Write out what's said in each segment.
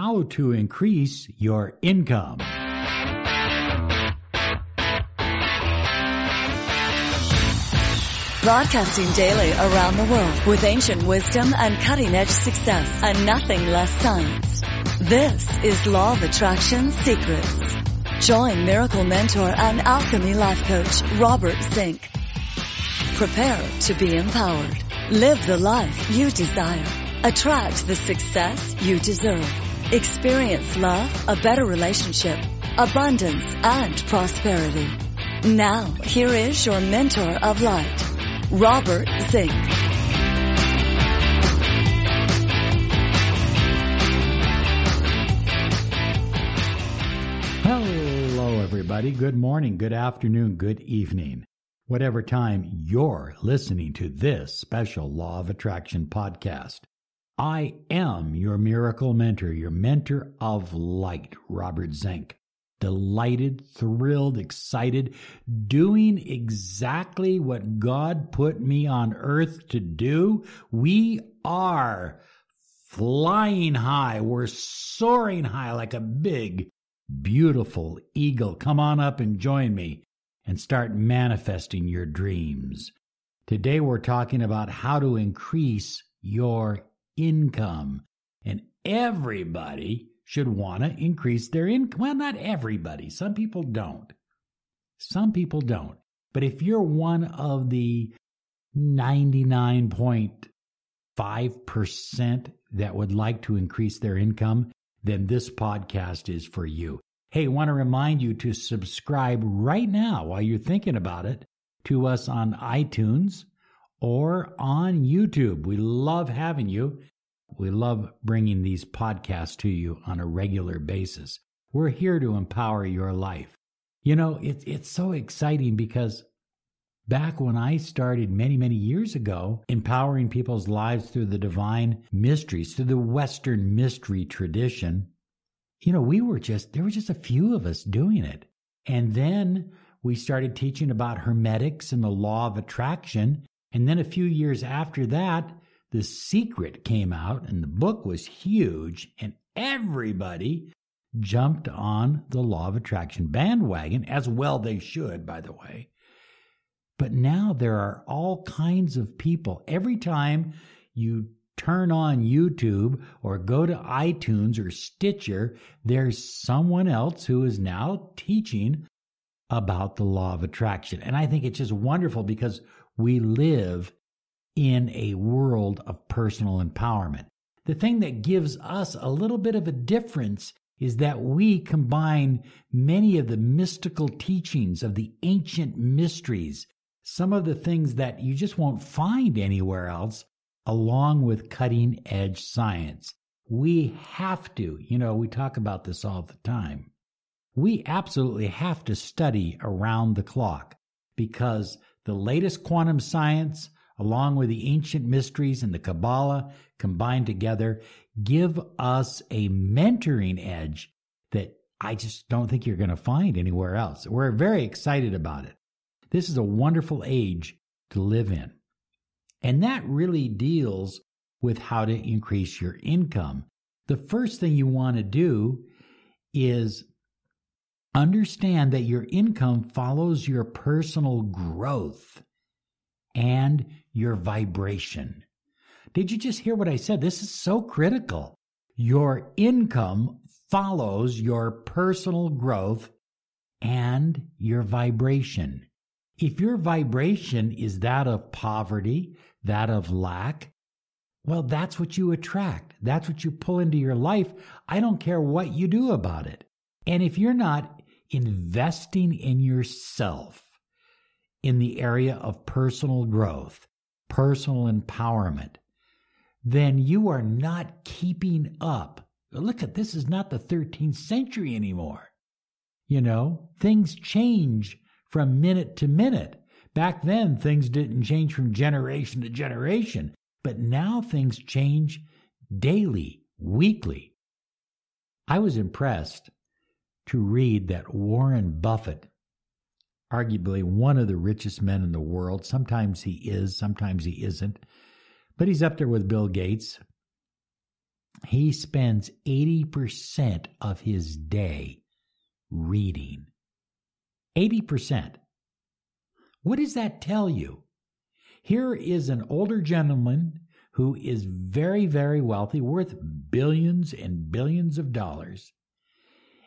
how to increase your income. Broadcasting daily around the world with ancient wisdom and cutting-edge success and nothing less science. This is Law of Attraction Secrets. Join Miracle Mentor and Alchemy Life Coach Robert Zink. Prepare to be empowered. Live the life you desire. Attract the success you deserve. Experience love, a better relationship, abundance, and prosperity. Now, here is your mentor of light, Robert Zink. Hello, everybody. Good morning, good afternoon, good evening. Whatever time you're listening to this special Law of Attraction podcast, I am your miracle mentor, your mentor of light, Robert Zink. Delighted, thrilled, excited, doing exactly what God put me on earth to do. We are flying high. We're soaring high like a big, beautiful eagle. Come on up and join me and start manifesting your dreams. Today we're talking about how to increase your income. And everybody should want to increase their income. Well, not everybody. Some people don't. Some people don't. But if you're one of the 99.5% that would like to increase their income, then this podcast is for you. Hey, I want to remind you to subscribe right now while you're thinking about it to us on iTunes or on YouTube. We love having you. We love bringing these podcasts to you on a regular basis. We're here to empower your life. You know, it's so exciting because back when I started many years ago, empowering people's lives through the divine mysteries, through the Western mystery tradition, you know, there were just a few of us doing it. And then we started teaching about hermetics and the law of attraction. And then a few years after that, The Secret came out and the book was huge. And everybody jumped on the law of attraction bandwagon, as well they should, by the way. But now there are all kinds of people. Every time you turn on YouTube or go to iTunes or Stitcher, there's someone else who is now teaching about the law of attraction. And I think it's just wonderful because we live in a world of personal empowerment. The thing that gives us a little bit of a difference is that we combine many of the mystical teachings of the ancient mysteries, some of the things that you just won't find anywhere else, along with cutting-edge science. We have to, you know, we talk about this all the time. We absolutely have to study around the clock because the latest quantum science, along with the ancient mysteries and the Kabbalah combined together, give us a mentoring edge that I just don't think you're going to find anywhere else. We're very excited about it. This is a wonderful age to live in. And that really deals with how to increase your income. The first thing you want to do is understand that your income follows your personal growth and your vibration. Did you just hear what I said? This is so critical. Your income follows your personal growth and your vibration. If your vibration is that of poverty, that of lack, well, that's what you attract. That's what you pull into your life. I don't care what you do about it. And if you're not investing in yourself in the area of personal growth, personal empowerment, then you are not keeping up. Look at this, is not the 13th century anymore. You know, things change from minute to minute. Back then, things didn't change from generation to generation, but now things change daily, weekly. I was impressed to read that Warren Buffett, arguably one of the richest men in the world, sometimes he is, sometimes he isn't, but he's up there with Bill Gates. He spends 80% of his day reading. 80%. What does that tell you? Here is an older gentleman who is very, very wealthy, worth billions and billions of dollars.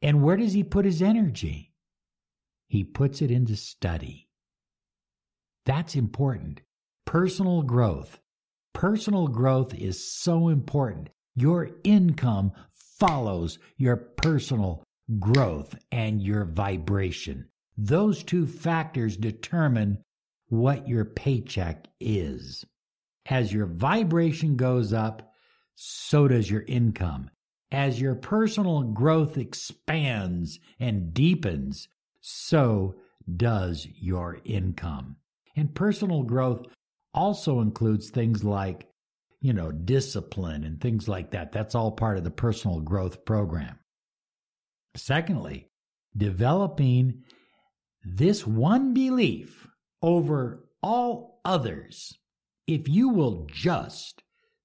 And where does he put his energy? He puts it into study. That's important. Personal growth. Personal growth is so important. Your income follows your personal growth and your vibration. Those two factors determine what your paycheck is. As your vibration goes up, so does your income. As your personal growth expands and deepens, so does your income. And personal growth also includes things like, discipline and things like that. That's all part of the personal growth program. Secondly, developing this one belief over all others. If you will just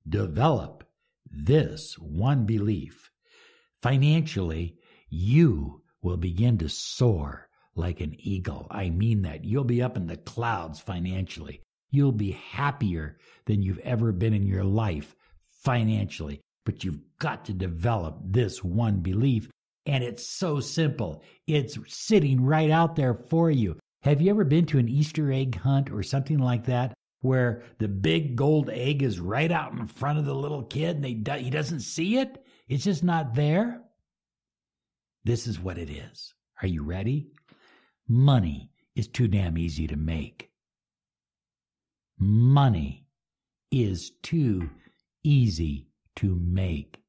develop this one belief, financially, you will begin to soar like an eagle. I mean that. You'll be up in the clouds financially. You'll be happier than you've ever been in your life financially. But you've got to develop this one belief. And it's so simple. It's sitting right out there for you. Have you ever been to an Easter egg hunt or something like that, where the big gold egg is right out in front of the little kid and he doesn't see it? It's just not there. This is what it is. Are you ready? Money is too damn easy to make. Money is too easy to make.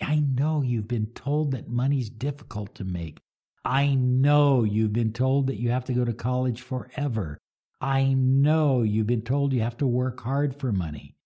I know you've been told that money's difficult to make. I know you've been told that you have to go to college forever. I know you've been told you have to work hard for money,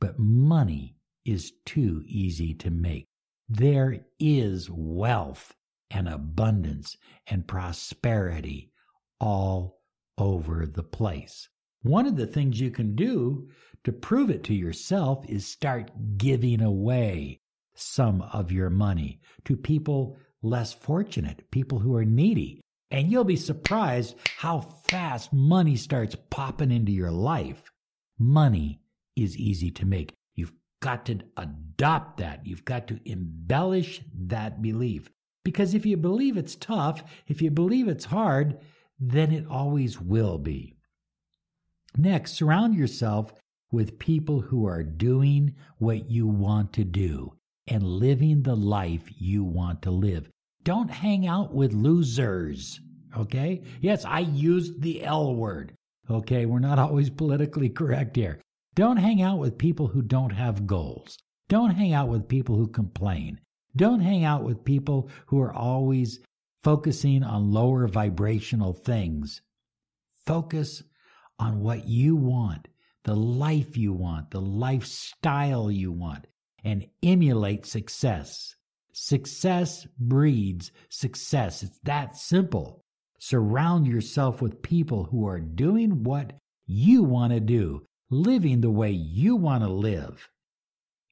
but money is too easy to make. There is wealth and abundance and prosperity all over the place. One of the things you can do to prove it to yourself is start giving away some of your money to people less fortunate, people who are needy. And you'll be surprised how fast money starts popping into your life. Money is easy to make. You've got to adopt that. You've got to embellish that belief. Because if you believe it's tough, if you believe it's hard, then it always will be. Next, surround yourself with people who are doing what you want to do and living the life you want to live. Don't hang out with losers, okay? Yes, I used the L word, okay? We're not always politically correct here. Don't hang out with people who don't have goals. Don't hang out with people who complain. Don't hang out with people who are always focusing on lower vibrational things. Focus on what you want, the life you want, the lifestyle you want, and emulate success. Success breeds success. It's that simple. Surround yourself with people who are doing what you want to do, living the way you want to live.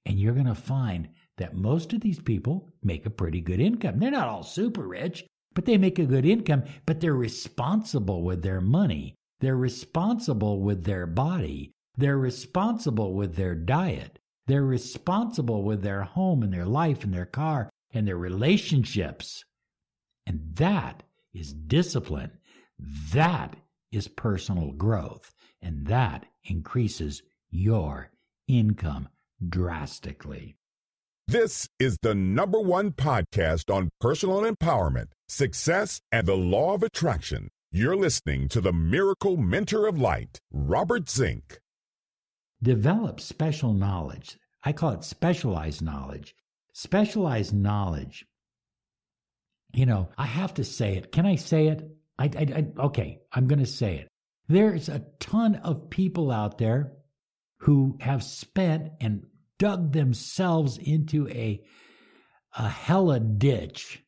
And you're going to find that most of these people make a pretty good income. They're not all super rich, but they make a good income, but they're responsible with their money. They're responsible with their body. They're responsible with their diet. They're responsible with their home and their life and their car and their relationships. And that is discipline. That is personal growth. And that increases your income drastically. This is the #1 podcast on personal empowerment, success, and the law of attraction. You're listening to the Miracle Mentor of Light, Robert Zink. Develop special knowledge. I call it specialized knowledge. Specialized knowledge. I have to say it. Can I say it? Okay, I'm going to say it. There's a ton of people out there who have spent and dug themselves into a hella ditch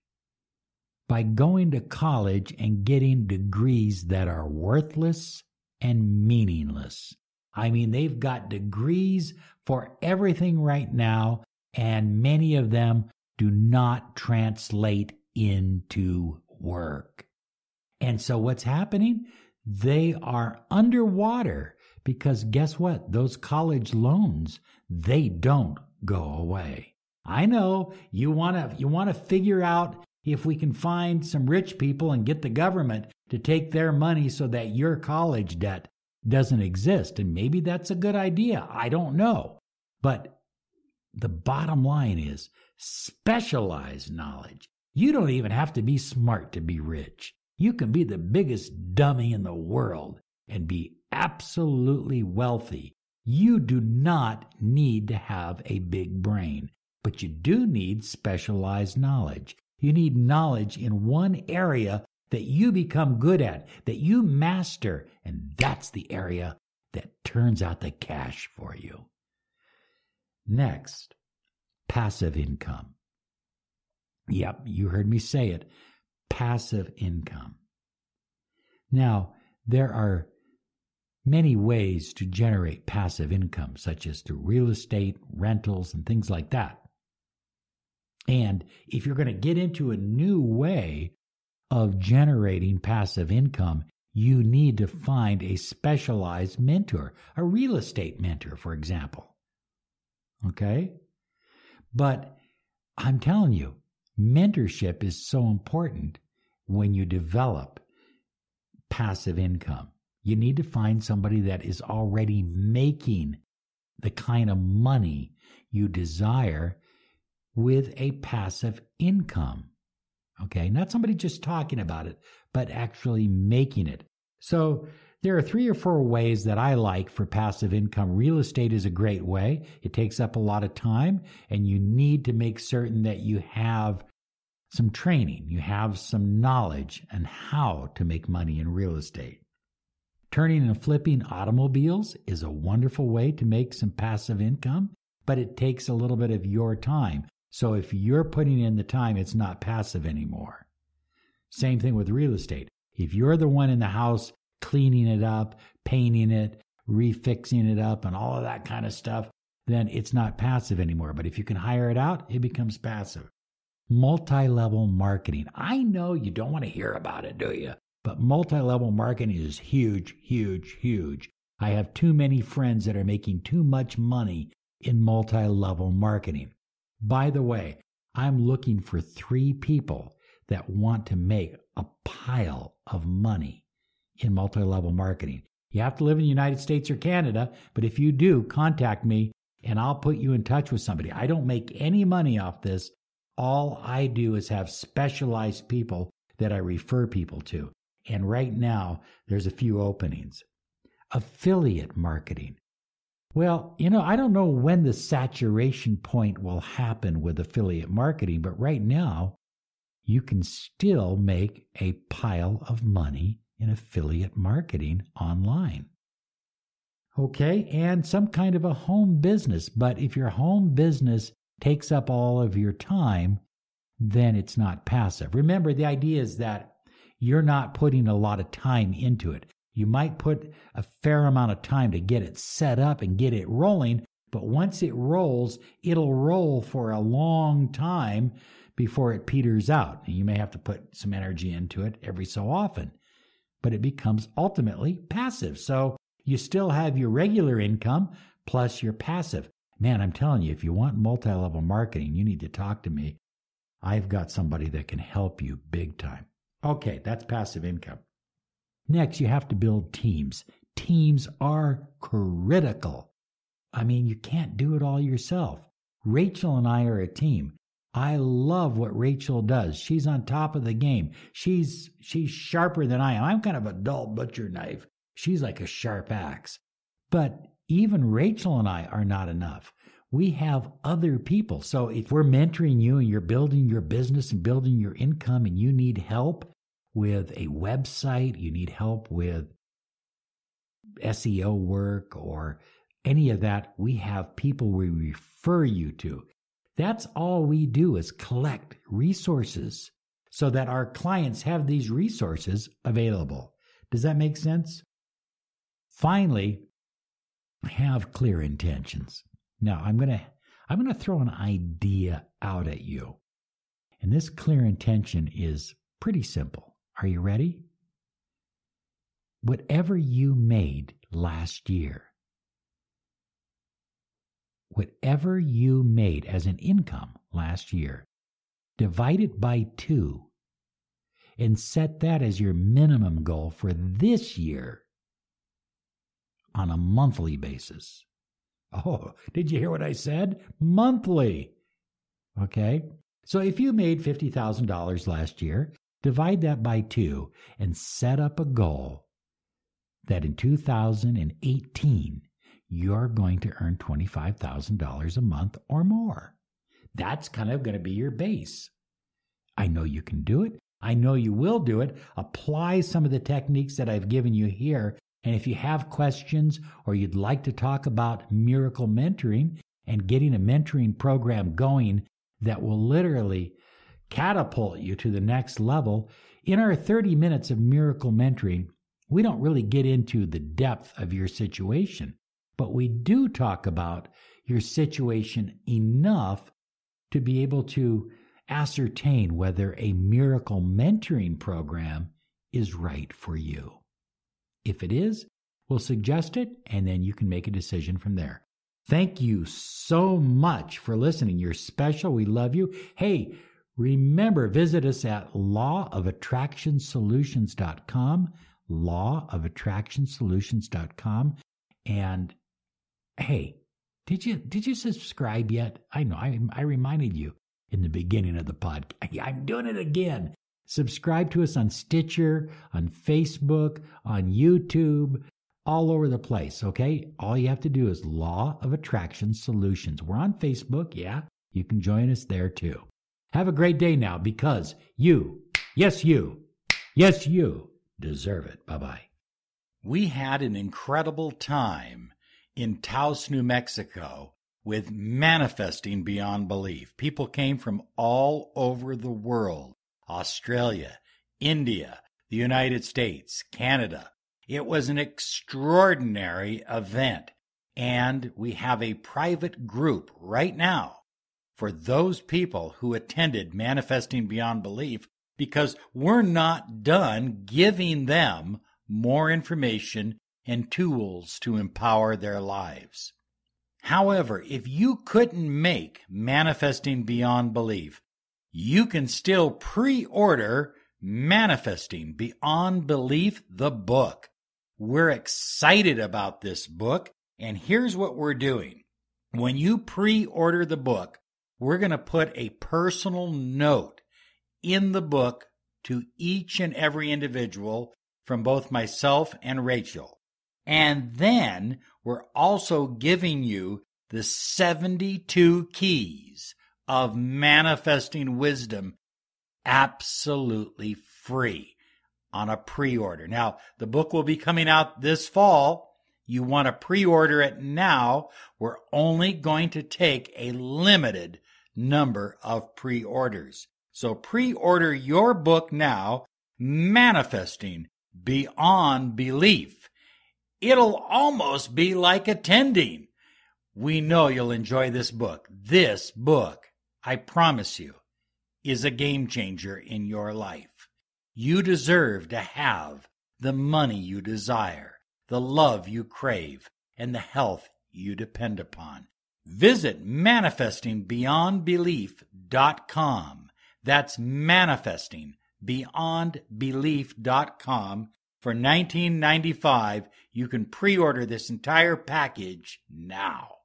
by going to college and getting degrees that are worthless and meaningless. I mean, they've got degrees for everything right now, and many of them do not translate into work. And so what's happening? They are underwater because guess what? Those college loans, they don't go away. I know you want to figure out if we can find some rich people and get the government to take their money so that your college debt doesn't exist. And maybe that's a good idea. I don't know. But the bottom line is specialized knowledge. You don't even have to be smart to be rich. You can be the biggest dummy in the world and be absolutely wealthy. You do not need to have a big brain, but you do need specialized knowledge. You need knowledge in one area that you become good at, that you master, and that's the area that turns out the cash for you. Next, passive income. Yep, you heard me say it, passive income. Now, there are many ways to generate passive income, such as through real estate, rentals, and things like that. And if you're going to get into a new way of generating passive income, you need to find a specialized mentor, a real estate mentor, for example. Okay? But I'm telling you, mentorship is so important when you develop passive income. You need to find somebody that is already making the kind of money you desire with a passive income, okay? Not somebody just talking about it, but actually making it. So there are 3 or 4 ways that I like for passive income. Real estate is a great way. It takes up a lot of time, and you need to make certain that you have some training, you have some knowledge on how to make money in real estate. Turning and flipping automobiles is a wonderful way to make some passive income, but it takes a little bit of your time. So if you're putting in the time, it's not passive anymore. Same thing with real estate. If you're the one in the house cleaning it up, painting it, refixing it up, and all of that kind of stuff, then it's not passive anymore. But if you can hire it out, it becomes passive. Multi-level marketing. I know you don't want to hear about it, do you? But multi-level marketing is huge, huge, huge. I have too many friends that are making too much money in multi-level marketing. By the way, I'm looking for 3 people that want to make a pile of money in multi-level marketing. You have to live in the United States or Canada, but if you do, contact me and I'll put you in touch with somebody. I don't make any money off this. All I do is have specialized people that I refer people to. And right now, there's a few openings. Affiliate marketing. Well, you know, I don't know when the saturation point will happen with affiliate marketing, but right now you can still make a pile of money in affiliate marketing online. Okay, and some kind of a home business, but if your home business takes up all of your time, then it's not passive. Remember, the idea is that you're not putting a lot of time into it. You might put a fair amount of time to get it set up and get it rolling, but once it rolls, it'll roll for a long time before it peters out. And you may have to put some energy into it every so often, but it becomes ultimately passive. So you still have your regular income plus your passive. Man, I'm telling you, if you want multi-level marketing, you need to talk to me. I've got somebody that can help you big time. Okay, that's passive income. Next, you have to build teams. Teams are critical. I mean, you can't do it all yourself. Rachel and I are a team. I love what Rachel does. She's on top of the game. She's sharper than I am. I'm kind of a dull butcher knife. She's like a sharp axe. But even Rachel and I are not enough. We have other people. So if we're mentoring you and you're building your business and building your income and you need help with a website, you need help with SEO work or any of that, we have people we refer you to. That's all we do is collect resources so that our clients have these resources available. Does that make sense? Finally, Have clear intentions. Now, I'm going to throw an idea out at you. And this clear intention is pretty simple. Are you ready? Whatever you made last year, whatever you made as an income last year, divide it by 2 and set that as your minimum goal for this year on a monthly basis. Oh, did you hear what I said? Monthly. Okay. So if you made $50,000 last year, divide that by 2 and set up a goal that in 2018, you're going to earn $25,000 a month or more. That's kind of going to be your base. I know you can do it. I know you will do it. Apply some of the techniques that I've given you here. And if you have questions or you'd like to talk about miracle mentoring and getting a mentoring program going that will literally catapult you to the next level, in our 30 minutes of miracle mentoring, we don't really get into the depth of your situation, but we do talk about your situation enough to be able to ascertain whether a miracle mentoring program is right for you. If it is, we'll suggest it, and then you can make a decision from there. Thank you so much for listening. You're special. We love you. Hey, remember, visit us at lawofattractionsolutions.com, lawofattractionsolutions.com. And hey, did you subscribe yet? I know I reminded you in the beginning of the podcast. I'm doing it again. Subscribe to us on Stitcher, on Facebook, on YouTube, all over the place, okay? All you have to do is Law of Attraction Solutions. We're on Facebook, yeah? You can join us there too. Have a great day now, because you, yes you, yes you deserve it. Bye-bye. We had an incredible time in Taos, New Mexico with Manifesting Beyond Belief. People came from all over the world. Australia, India, the United States, Canada. It was an extraordinary event, and we have a private group right now for those people who attended Manifesting Beyond Belief, because we're not done giving them more information and tools to empower their lives. However, if you couldn't make Manifesting Beyond Belief, you can still pre-order Manifesting Beyond Belief, the book. We're excited about this book, and here's what we're doing. When you pre-order the book, we're going to put a personal note in the book to each and every individual from both myself and Rachel. And then we're also giving you the 72 keys of manifesting wisdom absolutely free on a pre-order. Now, the book will be coming out this fall. You want to pre-order it now. We're only going to take a limited number of pre-orders. So pre-order your book now, Manifesting Beyond Belief. It'll almost be like attending. We know you'll enjoy this book. This book, I promise you, is a game changer in your life. You deserve to have the money you desire, the love you crave, and the health you depend upon. Visit manifestingbeyondbelief.com. That's manifestingbeyondbelief.com. For $19.95, you can pre-order this entire package now.